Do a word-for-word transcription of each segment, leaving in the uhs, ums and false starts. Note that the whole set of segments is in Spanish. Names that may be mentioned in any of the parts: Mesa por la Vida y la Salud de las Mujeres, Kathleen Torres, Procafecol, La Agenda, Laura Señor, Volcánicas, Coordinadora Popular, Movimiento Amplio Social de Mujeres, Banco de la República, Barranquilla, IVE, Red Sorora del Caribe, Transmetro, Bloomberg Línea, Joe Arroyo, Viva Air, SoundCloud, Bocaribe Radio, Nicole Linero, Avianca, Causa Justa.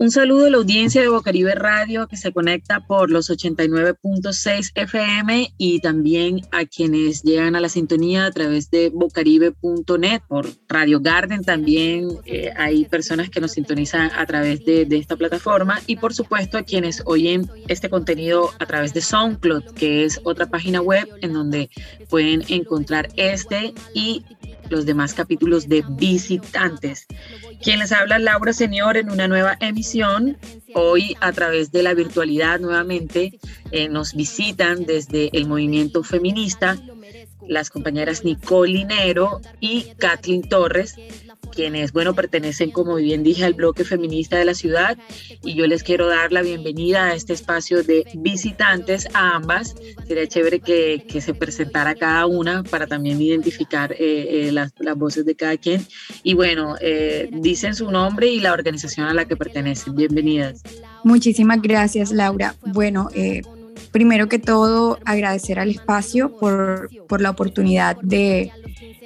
Un saludo a la audiencia de Bocaribe Radio que se conecta por los ochenta y nueve punto seis F M y también a quienes llegan a la sintonía a través de bocaribe punto net, por Radio Garden también eh, hay personas que nos sintonizan a través de, de esta plataforma y por supuesto a quienes oyen este contenido a través de SoundCloud, que es otra página web en donde pueden encontrar este y los demás capítulos de Visitantes. Quien les habla, Laura Señor, en una nueva emisión. Hoy, a través de la virtualidad, nuevamente eh, nos visitan desde el movimiento feminista las compañeras Nicole Linero y Kathleen Torres, quienes, bueno, pertenecen, como bien dije, al bloque feminista de la ciudad, y yo les quiero dar la bienvenida a este espacio de Visitantes a ambas. Sería chévere que, que se presentara cada una para también identificar eh, eh, las, las voces de cada quien, y bueno, eh, dicen su nombre y la organización a la que pertenecen. Bienvenidas. Muchísimas gracias, Laura. Bueno, eh, primero que todo, agradecer al espacio por, por la oportunidad de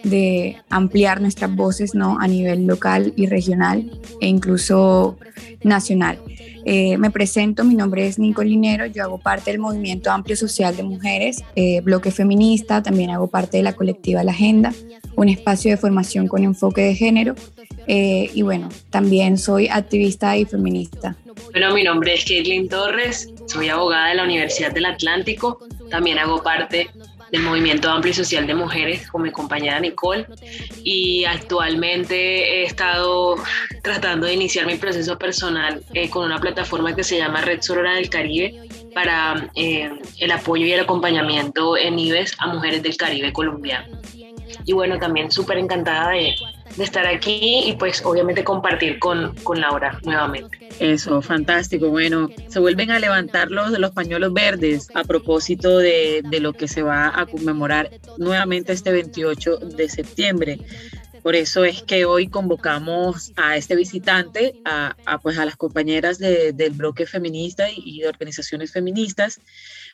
de ampliar nuestras voces, ¿no?, a nivel local y regional e incluso nacional. Eh, me presento, mi nombre es Nicole Linero, yo hago parte del Movimiento Amplio Social de Mujeres, eh, bloque feminista, también hago parte de la colectiva La Agenda, un espacio de formación con enfoque de género, eh, y bueno, también soy activista y feminista. Bueno, mi nombre es Kathleen Torres, soy abogada de la Universidad del Atlántico, también hago parte del Movimiento Amplio y Social de Mujeres con mi compañera Nicole, y actualmente he estado tratando de iniciar mi proceso personal eh, con una plataforma que se llama Red Sorora del Caribe para eh, el apoyo y el acompañamiento en I V E S a mujeres del Caribe colombiano. Y bueno, también súper encantada de, de estar aquí y pues obviamente compartir con, con Laura nuevamente. Eso, fantástico. Bueno, se vuelven a levantar los, los pañuelos verdes a propósito de, de lo que se va a conmemorar nuevamente este veintiocho de septiembre. Por eso es que hoy convocamos a este visitante, a, a, pues a las compañeras de, del bloque feminista y, y de organizaciones feministas,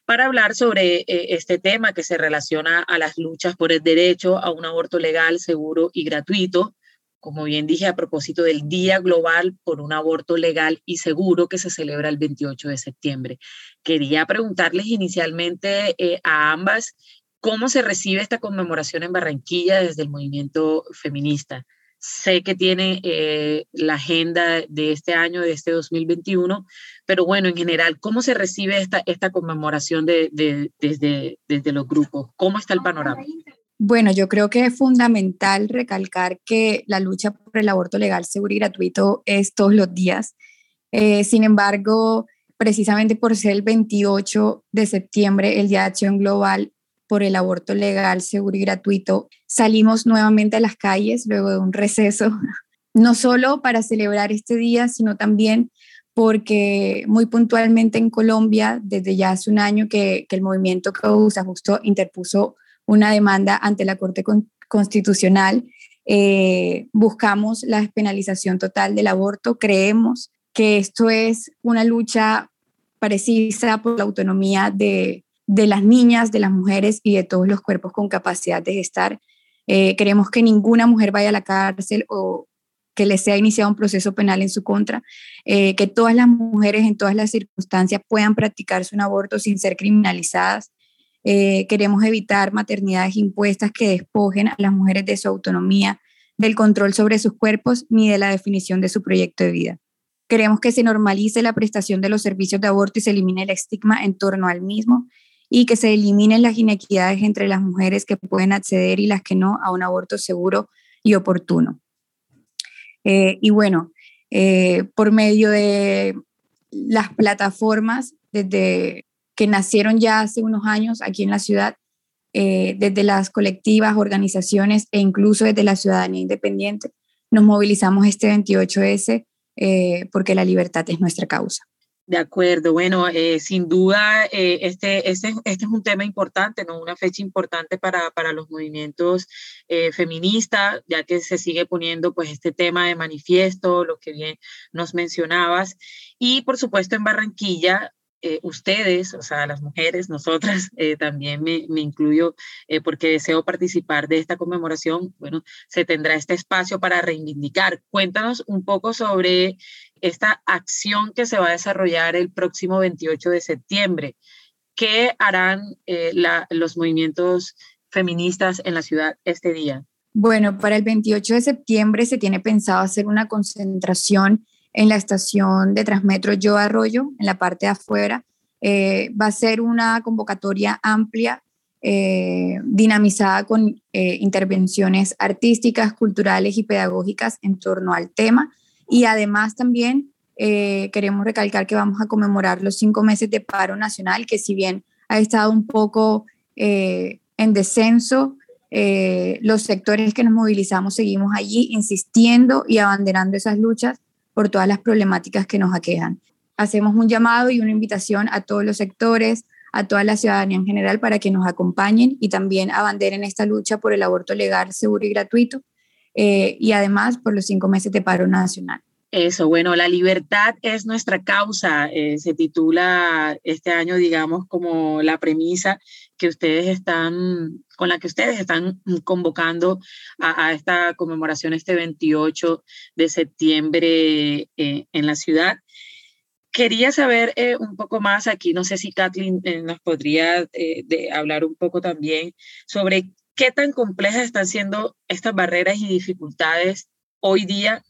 para hablar sobre eh, este tema que se relaciona a las luchas por el derecho a un aborto legal, seguro y gratuito, como bien dije, a propósito del Día Global por un Aborto Legal y Seguro que se celebra el veintiocho de septiembre. Quería preguntarles inicialmente eh, a ambas, ¿cómo se recibe esta conmemoración en Barranquilla desde el movimiento feminista? Sé que tiene eh, la agenda de este año, de este dos mil veintiuno, pero bueno, en general, ¿cómo se recibe esta, esta conmemoración de, de, desde, desde los grupos? ¿Cómo está el panorama? Bueno, yo creo que es fundamental recalcar que la lucha por el aborto legal, seguro y gratuito es todos los días. Eh, sin embargo, precisamente por ser el veintiocho de septiembre, el Día de Acción Global por el aborto legal, seguro y gratuito, salimos nuevamente a las calles luego de un receso, no solo para celebrar este día, sino también porque muy puntualmente en Colombia, desde ya hace un año que, que el movimiento Causa Justa interpuso una demanda ante la Corte Constitucional, eh, buscamos la despenalización total del aborto. Creemos que esto es una lucha precisa por la autonomía de de las niñas, de las mujeres y de todos los cuerpos con capacidad de gestar. Eh, queremos que ninguna mujer vaya a la cárcel o que le sea iniciado un proceso penal en su contra, eh, que todas las mujeres en todas las circunstancias puedan practicarse un aborto sin ser criminalizadas. Eh, queremos evitar maternidades impuestas que despojen a las mujeres de su autonomía, del control sobre sus cuerpos ni de la definición de su proyecto de vida. Queremos que se normalice la prestación de los servicios de aborto y se elimine el estigma en torno al mismo, y que se eliminen las inequidades entre las mujeres que pueden acceder y las que no a un aborto seguro y oportuno. Eh, y bueno, eh, por medio de las plataformas desde que nacieron ya hace unos años aquí en la ciudad, eh, desde las colectivas, organizaciones e incluso desde la ciudadanía independiente, nos movilizamos este veintiocho ese eh, porque la libertad es nuestra causa. De acuerdo, bueno, eh, sin duda eh, este, este, este es un tema importante, ¿no? Una fecha importante para, para los movimientos eh, feministas, ya que se sigue poniendo pues, este tema de manifiesto, lo que bien nos mencionabas, y por supuesto en Barranquilla eh, ustedes, o sea, las mujeres, nosotras, eh, también me, me incluyo eh, porque deseo participar de esta conmemoración, bueno, se tendrá este espacio para reivindicar. Cuéntanos un poco sobre esta acción que se va a desarrollar el próximo veintiocho de septiembre. ¿Qué harán eh, la, los movimientos feministas en la ciudad este día? Bueno, para el veintiocho de septiembre se tiene pensado hacer una concentración en la estación de Transmetro Joe Arroyo, en la parte de afuera. Eh, va a ser una convocatoria amplia, eh, dinamizada con eh, intervenciones artísticas, culturales y pedagógicas en torno al tema. Y además también eh, queremos recalcar que vamos a conmemorar los cinco meses de paro nacional, que si bien ha estado un poco eh, en descenso, eh, los sectores que nos movilizamos seguimos allí insistiendo y abanderando esas luchas por todas las problemáticas que nos aquejan. Hacemos un llamado y una invitación a todos los sectores, a toda la ciudadanía en general, para que nos acompañen y también abanderen esta lucha por el aborto legal, seguro y gratuito, eh, y además por los cinco meses de paro nacional. Eso, bueno, la libertad es nuestra causa, eh, se titula este año, digamos, como la premisa que ustedes están, con la que ustedes están convocando a, a esta conmemoración este veintiocho de septiembre eh, en la ciudad. Quería saber eh, un poco más aquí, no sé si Kathleen eh, nos podría eh, de hablar un poco también sobre qué tan complejas están siendo estas barreras y dificultades hoy día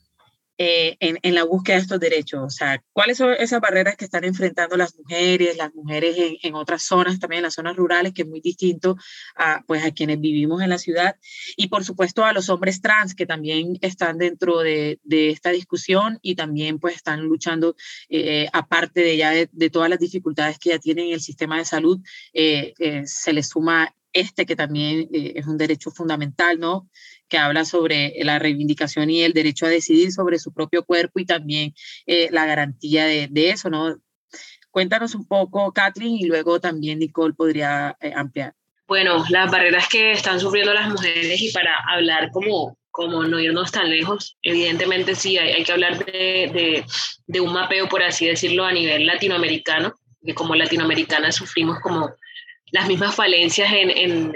Eh, en, en la búsqueda de estos derechos. O sea, ¿cuáles son esas barreras que están enfrentando las mujeres, las mujeres en, en otras zonas, también en las zonas rurales, que es muy distinto a, pues, a quienes vivimos en la ciudad? Y por supuesto a los hombres trans, que también están dentro de, de esta discusión y también pues, están luchando, eh, aparte de, ya de, de todas las dificultades que ya tienen en el sistema de salud, eh, eh, se les suma este que también eh, es un derecho fundamental, ¿no?, que habla sobre la reivindicación y el derecho a decidir sobre su propio cuerpo y también eh, la garantía de, de eso, ¿no? Cuéntanos un poco, Kathleen, y luego también Nicole podría eh, ampliar. Bueno, las barreras que están sufriendo las mujeres, y para hablar como, como no irnos tan lejos, evidentemente sí hay, hay que hablar de, de, de un mapeo, por así decirlo, a nivel latinoamericano, que como latinoamericanas sufrimos como las mismas falencias en, en,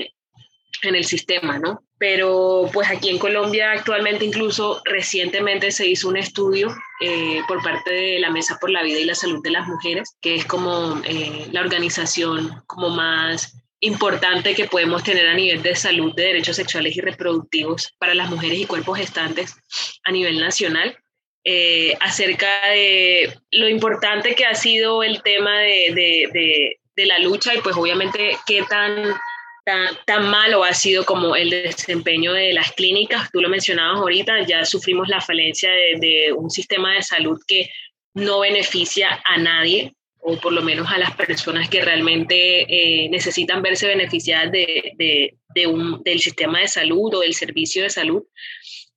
en el sistema, ¿no? Pero pues aquí en Colombia actualmente, incluso recientemente se hizo un estudio eh, por parte de la Mesa por la Vida y la Salud de las Mujeres, que es como eh, la organización como más importante que podemos tener a nivel de salud de derechos sexuales y reproductivos para las mujeres y cuerpos gestantes a nivel nacional, eh, acerca de lo importante que ha sido el tema de, de, de, de la lucha y pues obviamente qué tan... Tan, tan malo ha sido como el desempeño de las clínicas. Tú lo mencionabas ahorita, ya sufrimos la falencia de, de un sistema de salud que no beneficia a nadie, o por lo menos a las personas que realmente eh, necesitan verse beneficiadas de, de, de un, del sistema de salud o del servicio de salud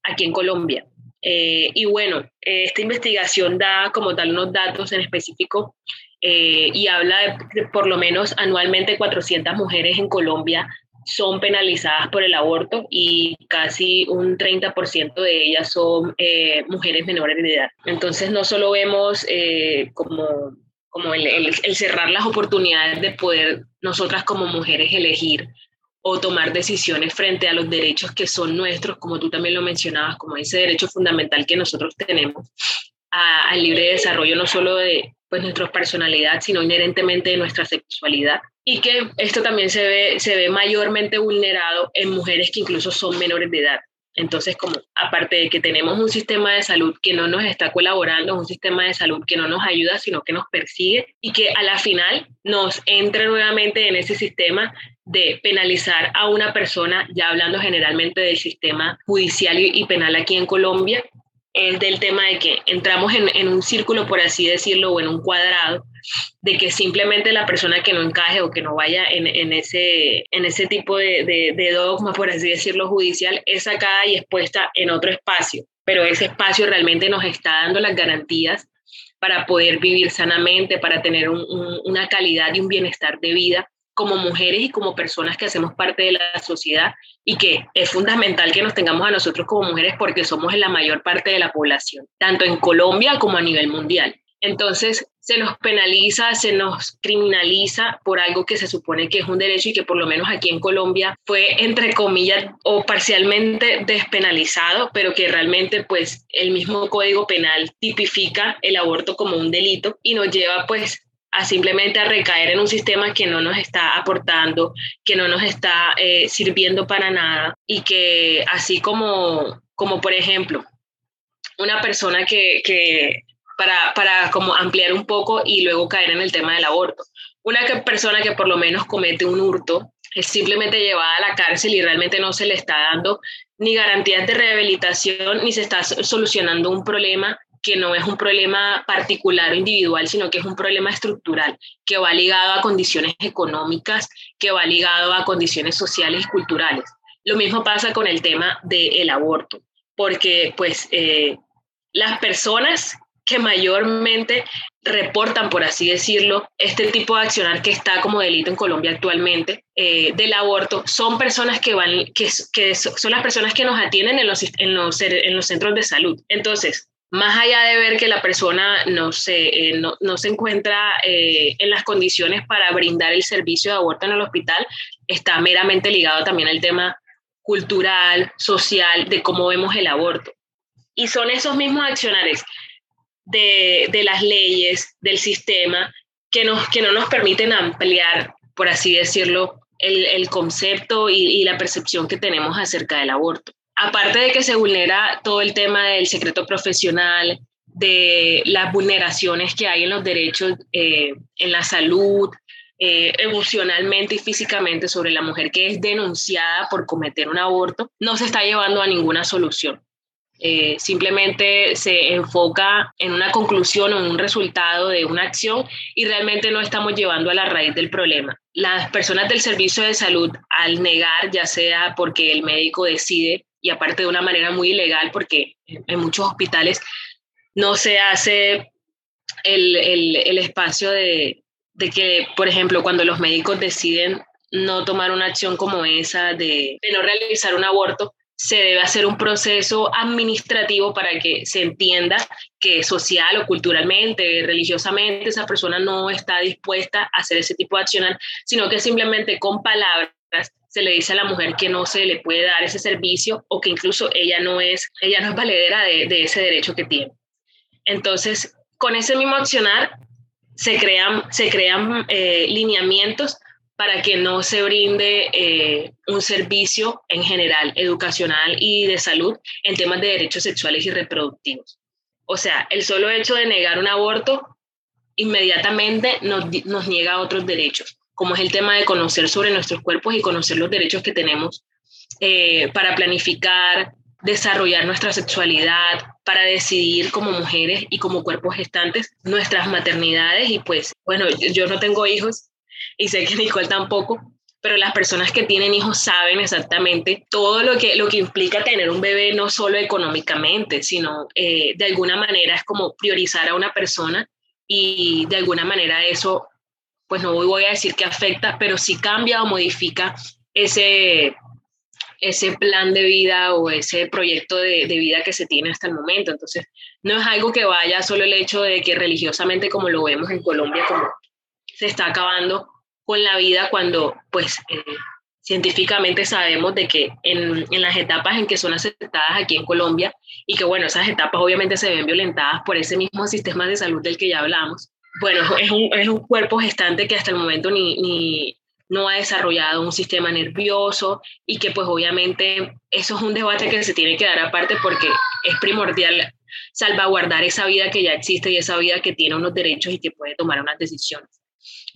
aquí en Colombia. Eh, y bueno, eh, esta investigación da como tal unos datos en específico, Eh, y habla de, de por lo menos anualmente cuatrocientas mujeres en Colombia son penalizadas por el aborto, y casi un treinta por ciento de ellas son eh, mujeres menores de edad. Entonces no solo vemos eh, como, como el, el, el cerrar las oportunidades de poder nosotras como mujeres elegir o tomar decisiones frente a los derechos que son nuestros, como tú también lo mencionabas, como ese derecho fundamental que nosotros tenemos al libre desarrollo, no solo de pues nuestra personalidad, sino inherentemente de nuestra sexualidad, y que esto también se ve, se ve mayormente vulnerado en mujeres que incluso son menores de edad. Entonces, como aparte de que tenemos un sistema de salud que no nos está colaborando, un sistema de salud que no nos ayuda, sino que nos persigue, y que a la final nos entra nuevamente en ese sistema de penalizar a una persona, ya hablando generalmente del sistema judicial y penal aquí en Colombia, es del tema de que entramos en, en un círculo, por así decirlo, o en un cuadrado, de que simplemente la persona que no encaje o que no vaya en, en, ese, en ese tipo de, de, de dogma, por así decirlo, judicial, es sacada y expuesta en otro espacio. Pero ese espacio realmente nos está dando las garantías para poder vivir sanamente, para tener un, un, una calidad y un bienestar de vida como mujeres y como personas que hacemos parte de la sociedad, y que es fundamental que nos tengamos a nosotros como mujeres porque somos la mayor parte de la población, tanto en Colombia como a nivel mundial. Entonces se nos penaliza, se nos criminaliza por algo que se supone que es un derecho y que por lo menos aquí en Colombia fue entre comillas o parcialmente despenalizado, pero que realmente pues el mismo Código Penal tipifica el aborto como un delito y nos lleva pues a simplemente a recaer en un sistema que no nos está aportando, que no nos está eh, sirviendo para nada y que así como, como por ejemplo una persona que... que Para, para como ampliar un poco y luego caer en el tema del aborto. Una que, persona que por lo menos comete un hurto es simplemente llevada a la cárcel y realmente no se le está dando ni garantías de rehabilitación ni se está solucionando un problema que no es un problema particular o individual, sino que es un problema estructural que va ligado a condiciones económicas, que va ligado a condiciones sociales y culturales. Lo mismo pasa con el tema del aborto, porque pues eh, las personas que mayormente reportan, por así decirlo, este tipo de accionar que está como delito en Colombia actualmente, eh, del aborto, son personas que van, que, que son las personas que nos atienden en los, en los, en los centros de salud. Entonces, más allá de ver que la persona no se, eh, no, no se encuentra eh, en las condiciones para brindar el servicio de aborto en el hospital, está meramente ligado también al tema cultural, social, de cómo vemos el aborto. Y son esos mismos accionares De, de las leyes, del sistema, que, nos, que no nos permiten ampliar, por así decirlo, el, el concepto y, y la percepción que tenemos acerca del aborto. Aparte de que se vulnera todo el tema del secreto profesional, de las vulneraciones que hay en los derechos, eh, en la salud, eh, emocionalmente y físicamente sobre la mujer que es denunciada por cometer un aborto, no se está llevando a ninguna solución. Eh, simplemente se enfoca en una conclusión o en un resultado de una acción y realmente no estamos llevando a la raíz del problema. Las personas del servicio de salud, al negar, ya sea porque el médico decide, y aparte de una manera muy ilegal, porque en muchos hospitales no se hace el, el, el espacio de, de que, por ejemplo, cuando los médicos deciden no tomar una acción como esa, de, de no realizar un aborto, se debe hacer un proceso administrativo para que se entienda que social o culturalmente, religiosamente, esa persona no está dispuesta a hacer ese tipo de accionar, sino que simplemente con palabras se le dice a la mujer que no se le puede dar ese servicio o que incluso ella no es, ella no es valedera de, de ese derecho que tiene. Entonces, con ese mismo accionar se crean, se crean eh, lineamientos para que no se brinde eh, un servicio en general, educacional y de salud en temas de derechos sexuales y reproductivos. O sea, el solo hecho de negar un aborto inmediatamente nos, nos niega otros derechos, como es el tema de conocer sobre nuestros cuerpos y conocer los derechos que tenemos eh, para planificar, desarrollar nuestra sexualidad, para decidir como mujeres y como cuerpos gestantes nuestras maternidades. Y pues, bueno, yo no tengo hijos, y sé que Nicole tampoco, pero las personas que tienen hijos saben exactamente todo lo que, lo que implica tener un bebé, no solo económicamente, sino eh, de alguna manera es como priorizar a una persona y de alguna manera eso, pues no voy a decir que afecta, pero sí cambia o modifica ese, ese plan de vida o ese proyecto de, de vida que se tiene hasta el momento. Entonces, no es algo que vaya solo el hecho de que religiosamente, como lo vemos en Colombia, como se está acabando con la vida cuando, pues, eh, científicamente sabemos de que en, en las etapas en que son aceptadas aquí en Colombia, y que, bueno, esas etapas obviamente se ven violentadas por ese mismo sistema de salud del que ya hablamos, bueno, es un, es un cuerpo gestante que hasta el momento ni, ni, no ha desarrollado un sistema nervioso, y que, pues, obviamente, eso es un debate que se tiene que dar aparte porque es primordial salvaguardar esa vida que ya existe y esa vida que tiene unos derechos y que puede tomar unas decisiones.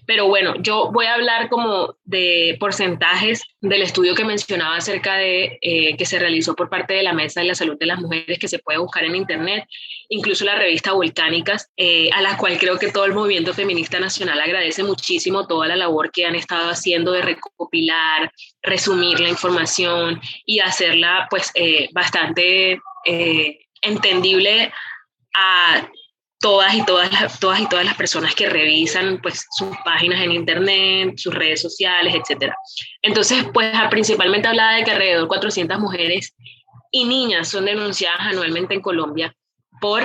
Pero bueno, yo voy a hablar como de porcentajes del estudio que mencionaba acerca de eh, que se realizó por parte de la Mesa de la Salud de las Mujeres, que se puede buscar en internet, incluso la revista Volcánicas, eh, a la cual creo que todo el movimiento feminista nacional agradece muchísimo toda la labor que han estado haciendo de recopilar, resumir la información y hacerla pues eh, bastante eh, entendible a todas y todas las, todas y todas las personas que revisan pues, sus páginas en internet, sus redes sociales, etcétera. Entonces, pues principalmente hablaba de que alrededor de cuatrocientas mujeres y niñas son denunciadas anualmente en Colombia por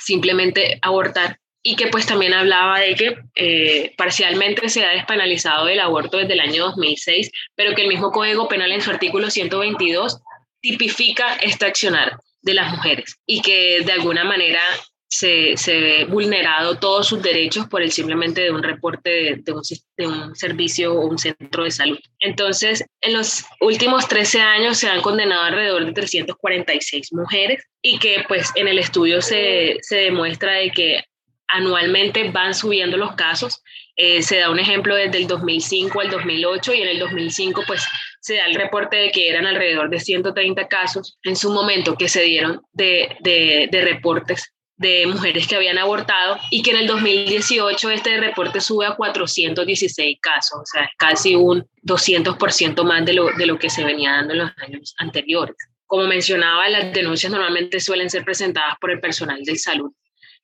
simplemente abortar y que pues también hablaba de que eh, parcialmente se ha despenalizado el aborto desde el año dos mil seis, pero que el mismo Código Penal en su artículo ciento veintidós tipifica este accionar de las mujeres y que de alguna manera se, se ve vulnerado todos sus derechos por el simplemente de un reporte de, de, un, de un servicio o un centro de salud. Entonces, en los últimos trece años se han condenado alrededor de trescientas cuarenta y seis mujeres y que pues en el estudio se, se demuestra de que anualmente van subiendo los casos. Eh, se da un ejemplo desde el dos mil cinco al dos mil ocho y en el dos mil cinco pues se da el reporte de que eran alrededor de ciento treinta casos en su momento que se dieron de, de, de reportes de mujeres que habían abortado y que en el dos mil dieciocho este reporte sube a cuatrocientos dieciséis casos, o sea, es casi un doscientos por ciento más de lo, de lo que se venía dando en los años anteriores. Como mencionaba, las denuncias normalmente suelen ser presentadas por el personal de salud,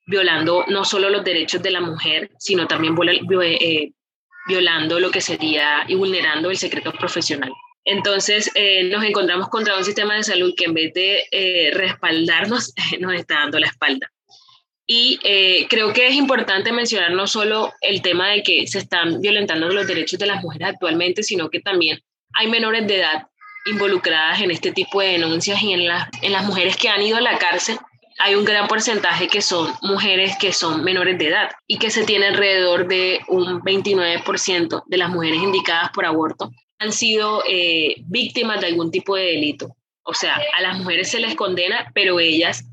violando no solo los derechos de la mujer, sino también eh, violando lo que sería y vulnerando el secreto profesional. Entonces eh, nos encontramos contra un sistema de salud que en vez de eh, respaldarnos, nos está dando la espalda. Y eh, creo que es importante mencionar no solo el tema de que se están violentando los derechos de las mujeres actualmente, sino que también hay menores de edad involucradas en este tipo de denuncias y en, la, en las mujeres que han ido a la cárcel. Hay un gran porcentaje que son mujeres que son menores de edad y que se tiene alrededor de un veintinueve por ciento de las mujeres indicadas por aborto han sido eh, víctimas de algún tipo de delito. O sea, a las mujeres se les condena, pero ellas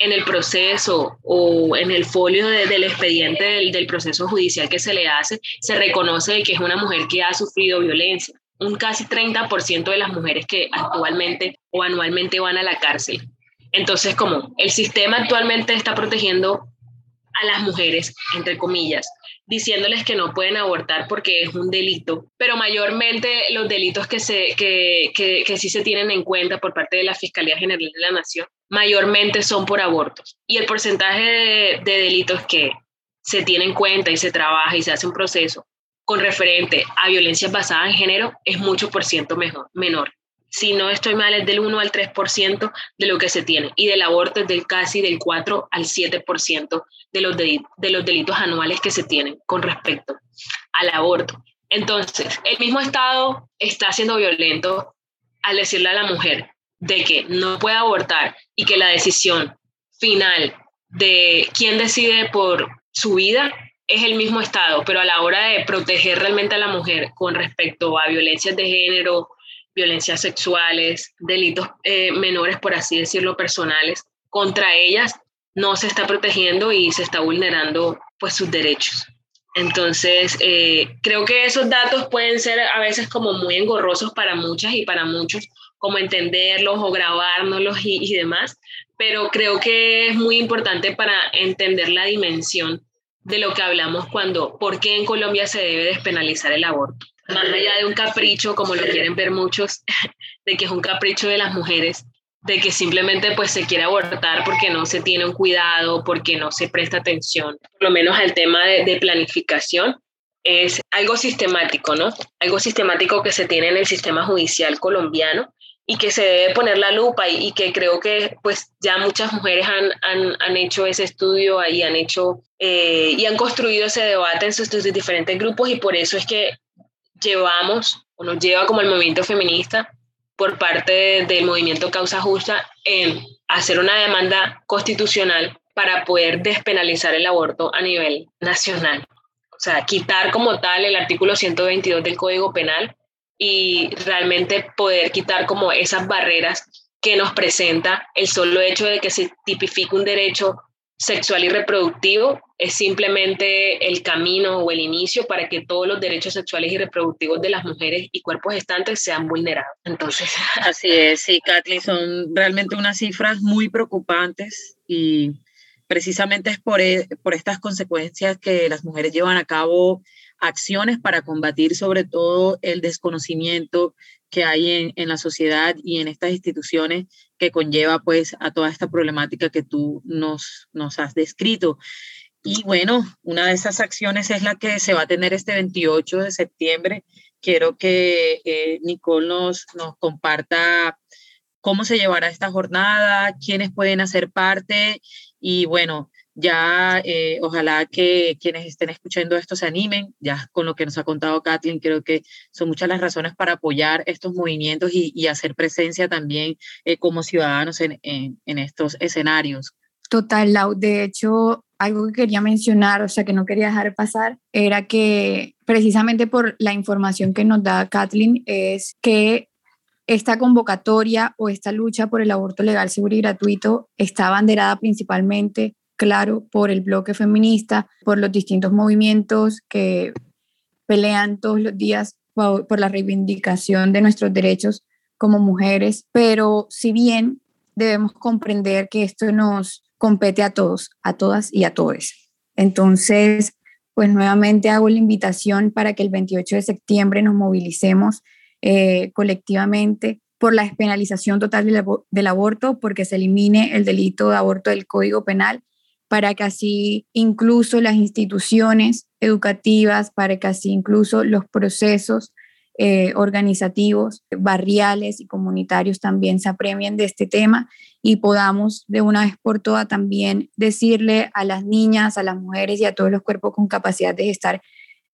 en el proceso o en el folio de, del expediente del, del proceso judicial que se le hace, se reconoce que es una mujer que ha sufrido violencia. Un casi treinta por ciento de las mujeres que actualmente o anualmente van a la cárcel. Entonces, como el sistema actualmente está protegiendo a las mujeres, entre comillas, diciéndoles que no pueden abortar porque es un delito, pero mayormente los delitos que, se, que, que, que sí se tienen en cuenta por parte de la Fiscalía General de la Nación, mayormente son por abortos. Y el porcentaje de, de delitos que se tiene en cuenta y se trabaja y se hace un proceso con referente a violencias basadas en género es mucho por ciento mejor, menor. Si no estoy mal, es del uno al tres por ciento de lo que se tiene, y del aborto es del casi del cuatro al siete por ciento de los, de, de los delitos anuales que se tienen con respecto al aborto. Entonces, el mismo Estado está siendo violento al decirle a la mujer de que no puede abortar y que la decisión final de quién decide por su vida es el mismo Estado, pero a la hora de proteger realmente a la mujer con respecto a violencias de género, violencias sexuales, delitos eh, menores, por así decirlo, personales, contra ellas no se está protegiendo y se está vulnerando pues sus derechos. Entonces, eh, creo que esos datos pueden ser a veces como muy engorrosos para muchas y para muchos, como entenderlos o grabárnoslos y, y demás, pero creo que es muy importante para entender la dimensión de lo que hablamos cuando, ¿por qué en Colombia se debe despenalizar el aborto? Más allá de un capricho, como lo quieren ver muchos, de que es un capricho de las mujeres, de que simplemente pues se quiere abortar porque no se tiene un cuidado, porque no se presta atención, por lo menos al tema de, de planificación, es algo sistemático, ¿no? Algo sistemático que se tiene en el sistema judicial colombiano y que se debe poner la lupa y, y que creo que pues ya muchas mujeres han, han, han hecho ese estudio y han, hecho, eh, y han construido ese debate en sus, sus diferentes grupos y por eso es que llevamos, o nos lleva como el movimiento feminista por parte de, del movimiento Causa Justa en hacer una demanda constitucional para poder despenalizar el aborto a nivel nacional. O sea, quitar como tal el artículo ciento veintidós del Código Penal y realmente poder quitar como esas barreras que nos presenta el solo hecho de que se tipifique un derecho sexual y reproductivo es simplemente el camino o el inicio para que todos los derechos sexuales y reproductivos de las mujeres y cuerpos gestantes sean vulnerados. Entonces, así es, sí, Kathleen, son realmente unas cifras muy preocupantes y precisamente es por, por estas consecuencias que las mujeres llevan a cabo acciones para combatir sobre todo el desconocimiento que hay en, en la sociedad y en estas instituciones que conlleva pues a toda esta problemática que tú nos, nos has descrito. Y bueno, una de esas acciones es la que se va a tener este veintiocho de septiembre. Quiero que eh, Nicole nos, nos comparta cómo se llevará esta jornada, quiénes pueden hacer parte Y bueno, ya eh, ojalá que quienes estén escuchando esto se animen. Ya con lo que nos ha contado Kathleen, creo que son muchas las razones para apoyar estos movimientos y, y hacer presencia también eh, como ciudadanos en, en, en estos escenarios. Total, Lau. De hecho, algo que quería mencionar, o sea, que no quería dejar pasar, era que precisamente por la información que nos da Kathleen es que esta convocatoria o esta lucha por el aborto legal, seguro y gratuito está abanderada principalmente, claro, por el bloque feminista, por los distintos movimientos que pelean todos los días por, por la reivindicación de nuestros derechos como mujeres. Pero si bien debemos comprender que esto nos compete a todos, a todas y a todes. Entonces, pues nuevamente hago la invitación para que el veintiocho de septiembre nos movilicemos eh, colectivamente por la despenalización total del, del aborto, porque se elimine el delito de aborto del Código Penal, para que así incluso las instituciones educativas, para que así incluso los procesos eh, organizativos, barriales y comunitarios también se apremien de este tema y podamos de una vez por todas también decirle a las niñas, a las mujeres y a todos los cuerpos con capacidad de gestar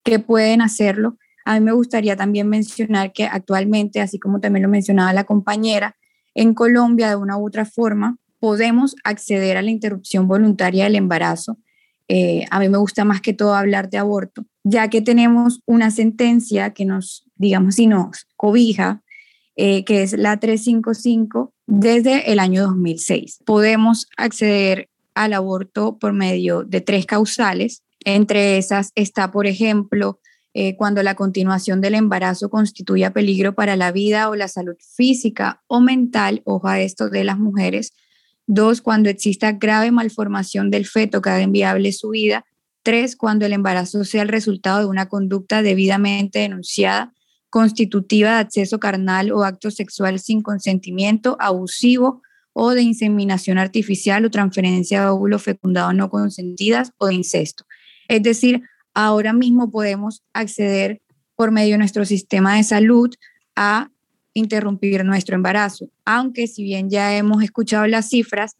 que pueden hacerlo. A mí me gustaría también mencionar que actualmente, así como también lo mencionaba la compañera, en Colombia de una u otra forma podemos acceder a la interrupción voluntaria del embarazo. Eh, a mí me gusta más que todo hablar de aborto, ya que tenemos una sentencia que nos, digamos, si nos cobija, eh, que es la trescientos cincuenta y cinco desde el año dos mil seis. Podemos acceder al aborto por medio de tres causales. Entre esas está, por ejemplo, eh, cuando la continuación del embarazo constituya peligro para la vida o la salud física o mental, ojo a esto, de las mujeres. Dos, cuando exista grave malformación del feto que haga inviable su vida. Tres, cuando el embarazo sea el resultado de una conducta debidamente denunciada, constitutiva de acceso carnal o acto sexual sin consentimiento, abusivo o de inseminación artificial o transferencia de óvulos fecundados no consentidas o de incesto. Es decir, ahora mismo podemos acceder por medio de nuestro sistema de salud a interrumpir nuestro embarazo, aunque si bien ya hemos escuchado las cifras,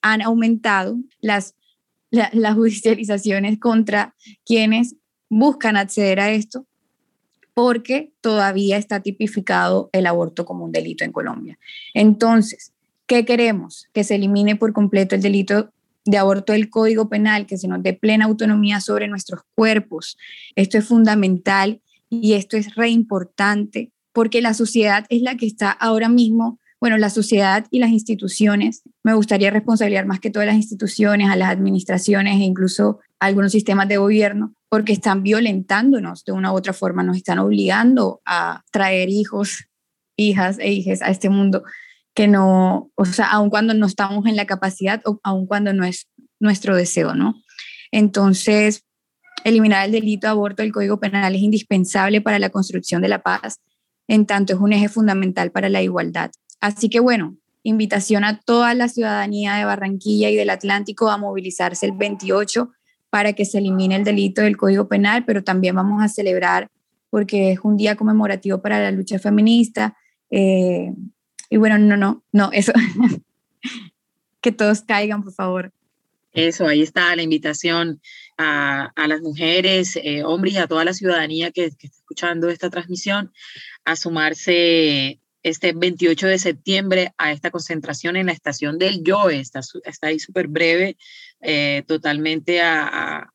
han aumentado las, la, las judicializaciones contra quienes buscan acceder a esto, porque todavía está tipificado el aborto como un delito en Colombia. Entonces, ¿qué queremos? Que se elimine por completo el delito de aborto del Código Penal, que se nos dé plena autonomía sobre nuestros cuerpos. Esto es fundamental y esto es re importante, porque la sociedad es la que está ahora mismo, bueno, la sociedad y las instituciones, me gustaría responsabilizar más que todas las instituciones, a las administraciones e incluso a algunos sistemas de gobierno, porque están violentándonos de una u otra forma, nos están obligando a traer hijos, hijas e hijes a este mundo, que no, o sea, aun cuando no estamos en la capacidad, o aun cuando no es nuestro deseo, ¿no? Entonces, eliminar el delito de aborto del Código Penal es indispensable para la construcción de la paz, en tanto es un eje fundamental para la igualdad. Así que bueno, invitación a toda la ciudadanía de Barranquilla y del Atlántico a movilizarse el veintiocho para que se elimine el delito del Código Penal, pero también vamos a celebrar porque es un día conmemorativo para la lucha feminista. Eh, y bueno, no, no, no, eso. Que todos caigan, por favor. Eso, ahí está la invitación a, a las mujeres, eh, hombres y a toda la ciudadanía que, que está escuchando esta transmisión a sumarse este veintiocho de septiembre a esta concentración en la estación del Joe. Está, está ahí súper breve, eh, totalmente a, a,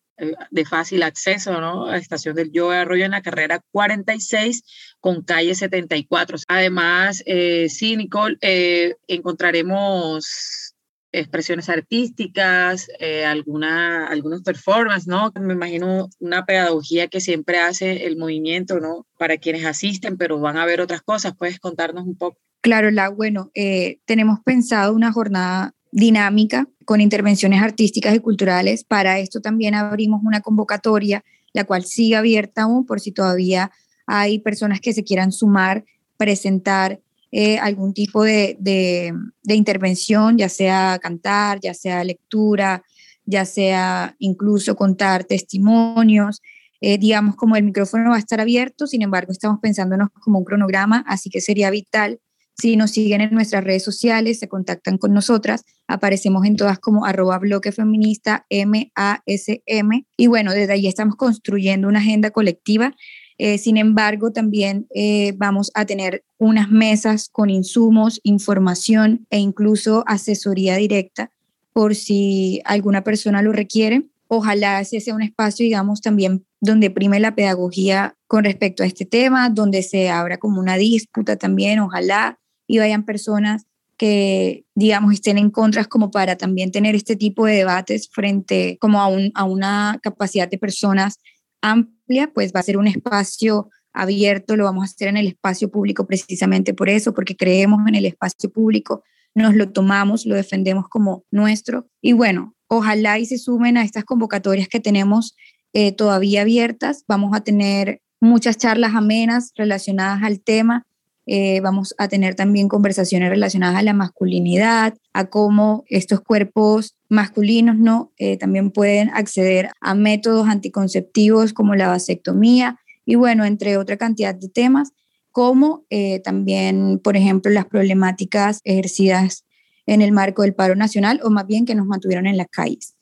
de fácil acceso, ¿no? A la estación del Joe Arroyo en la carrera cuarenta y seis con calle setenta y cuatro. Además, eh, sí, Nicole, eh, encontraremos expresiones artísticas, eh, alguna, algunos performances, ¿no? Me imagino una pedagogía que siempre hace el movimiento, ¿no? Para quienes asisten, pero van a ver otras cosas. ¿Puedes contarnos un poco? Claro, la, bueno, eh, tenemos pensado una jornada dinámica con intervenciones artísticas y culturales. Para esto también abrimos una convocatoria, la cual sigue abierta aún por si todavía hay personas que se quieran sumar, presentar, Eh, algún tipo de, de, de intervención, ya sea cantar, ya sea lectura, ya sea incluso contar testimonios. Eh, digamos, como el micrófono va a estar abierto, sin embargo, estamos pensándonos como un cronograma, así que sería vital Si nos siguen en nuestras redes sociales, se contactan con nosotras, aparecemos en todas como arroba bloque feminista M A S M. Y bueno, desde ahí estamos construyendo una agenda colectiva. Eh, sin embargo, también eh, vamos a tener unas mesas con insumos, información e incluso asesoría directa por si alguna persona lo requiere. Ojalá ese sea un espacio, digamos, también donde prime la pedagogía con respecto a este tema, donde se abra como una disputa también, ojalá, y vayan personas que, digamos, estén en contra, como para también tener este tipo de debates frente como a, un, a una capacidad de personas amplia. Pues va a ser un espacio abierto, lo vamos a hacer en el espacio público precisamente por eso, porque creemos en el espacio público, nos lo tomamos, lo defendemos como nuestro. Y bueno, ojalá y se sumen a estas convocatorias que tenemos eh, todavía abiertas. Vamos a tener muchas charlas amenas relacionadas al tema. Eh, vamos a tener también conversaciones relacionadas a la masculinidad, a cómo estos cuerpos masculinos, ¿no? eh, también pueden acceder a métodos anticonceptivos como la vasectomía y bueno, entre otra cantidad de temas, como eh, también, por ejemplo, las problemáticas ejercidas en el marco del paro nacional, o más bien que nos mantuvieron en las calles.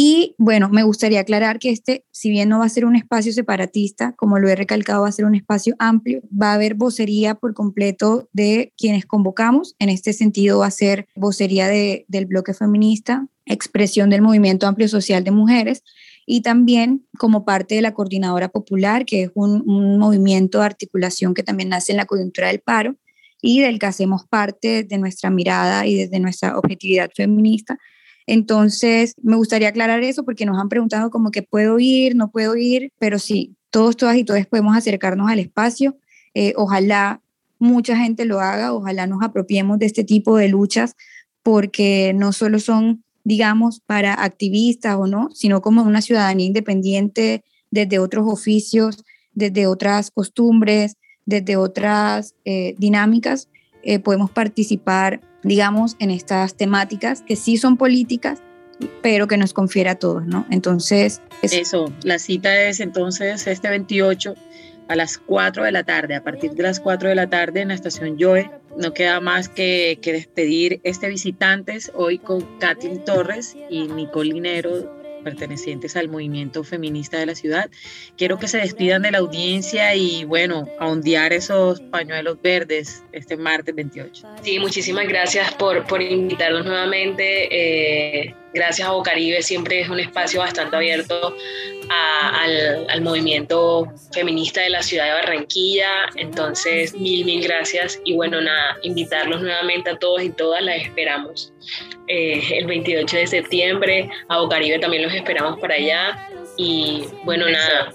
Y bueno, me gustaría aclarar que este, si bien no va a ser un espacio separatista, como lo he recalcado, va a ser un espacio amplio, va a haber vocería por completo de quienes convocamos. En este sentido va a ser vocería de, del bloque feminista, expresión del Movimiento Amplio Social de Mujeres, y también como parte de la Coordinadora Popular, que es un, un movimiento de articulación que también nace en la coyuntura del paro y del que hacemos parte de nuestra mirada y desde nuestra objetividad feminista. Entonces, me gustaría aclarar eso porque nos han preguntado como que puedo ir, no puedo ir, pero sí, todos, todas y todos podemos acercarnos al espacio. Eh, ojalá mucha gente lo haga, ojalá nos apropiemos de este tipo de luchas, porque no solo son, digamos, para activistas o no, sino como una ciudadanía independiente desde otros oficios, desde otras costumbres, desde otras eh, dinámicas. Eh, podemos participar, digamos, en estas temáticas que sí son políticas, pero que nos confiere a todos, ¿no? Entonces, es... eso, la cita es entonces este veintiocho a las cuatro de la tarde, a partir de las cuatro de la tarde en la estación Joe. No queda más que, que despedir este Visitantes, hoy con Kathleen Torres y Nicole Linero, pertenecientes al movimiento feminista de la ciudad. Quiero que se despidan de la audiencia y bueno, a ondear esos pañuelos verdes este martes veintiocho. Sí, muchísimas gracias por, por invitarnos nuevamente. Eh, gracias a Bocaribe, siempre es un espacio bastante abierto a, al, al movimiento feminista de la ciudad de Barranquilla. Entonces, mil, mil gracias y bueno, nada, invitarlos nuevamente a todos y todas, las esperamos. Eh, el veintiocho de septiembre, a Bocaribe también los esperamos para allá y bueno, nada,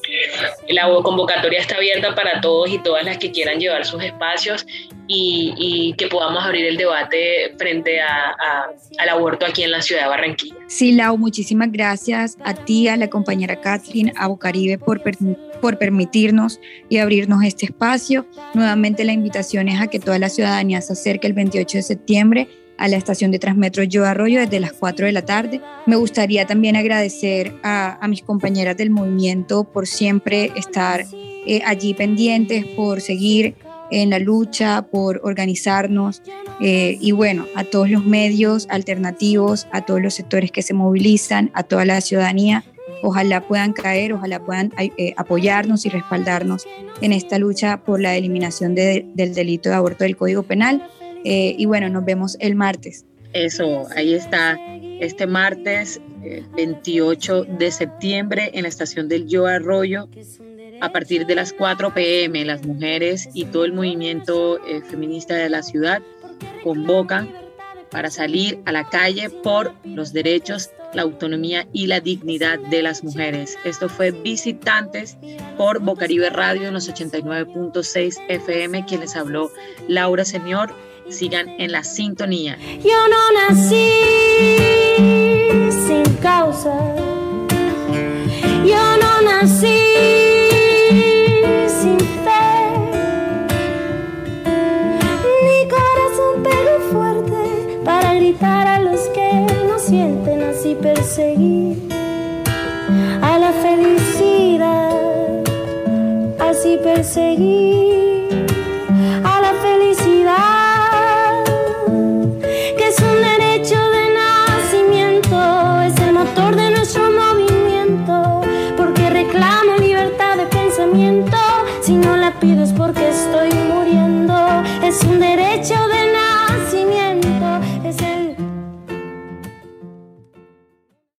la convocatoria está abierta para todos y todas las que quieran llevar sus espacios y, y que podamos abrir el debate frente a, a, al aborto aquí en la ciudad de Barranquilla. Sí, Lau, muchísimas gracias a ti, a la compañera Kathleen, a Bocaribe por, per, por permitirnos y abrirnos este espacio. Nuevamente la invitación es a que toda la ciudadanía se acerque el veintiocho de septiembre a la estación de Transmetro Joe Arroyo desde las cuatro de la tarde. Me gustaría también agradecer a, a mis compañeras del movimiento por siempre estar eh, allí pendientes, por seguir en la lucha, por organizarnos eh, y bueno, a todos los medios alternativos, a todos los sectores que se movilizan, a toda la ciudadanía. Ojalá puedan caer, ojalá puedan eh, apoyarnos y respaldarnos en esta lucha por la eliminación de, del delito de aborto del Código Penal. Eh, y bueno, nos vemos el martes. Eso, ahí está, este martes eh, veintiocho de septiembre en la estación del Joe Arroyo, a partir de las cuatro p.m. las mujeres y todo el movimiento eh, feminista de la ciudad convocan para salir a la calle por los derechos, la autonomía y la dignidad de las mujeres. Esto fue Visitantes por Bocaribe Radio en los ochenta y nueve punto seis F M, quien les habló Laura Señor. Sigan en la sintonía. Yo no nací sin causa. Yo no nací sin fe. Mi corazón pegó fuerte para gritar a los que no sienten, así perseguir a la felicidad, así perseguir.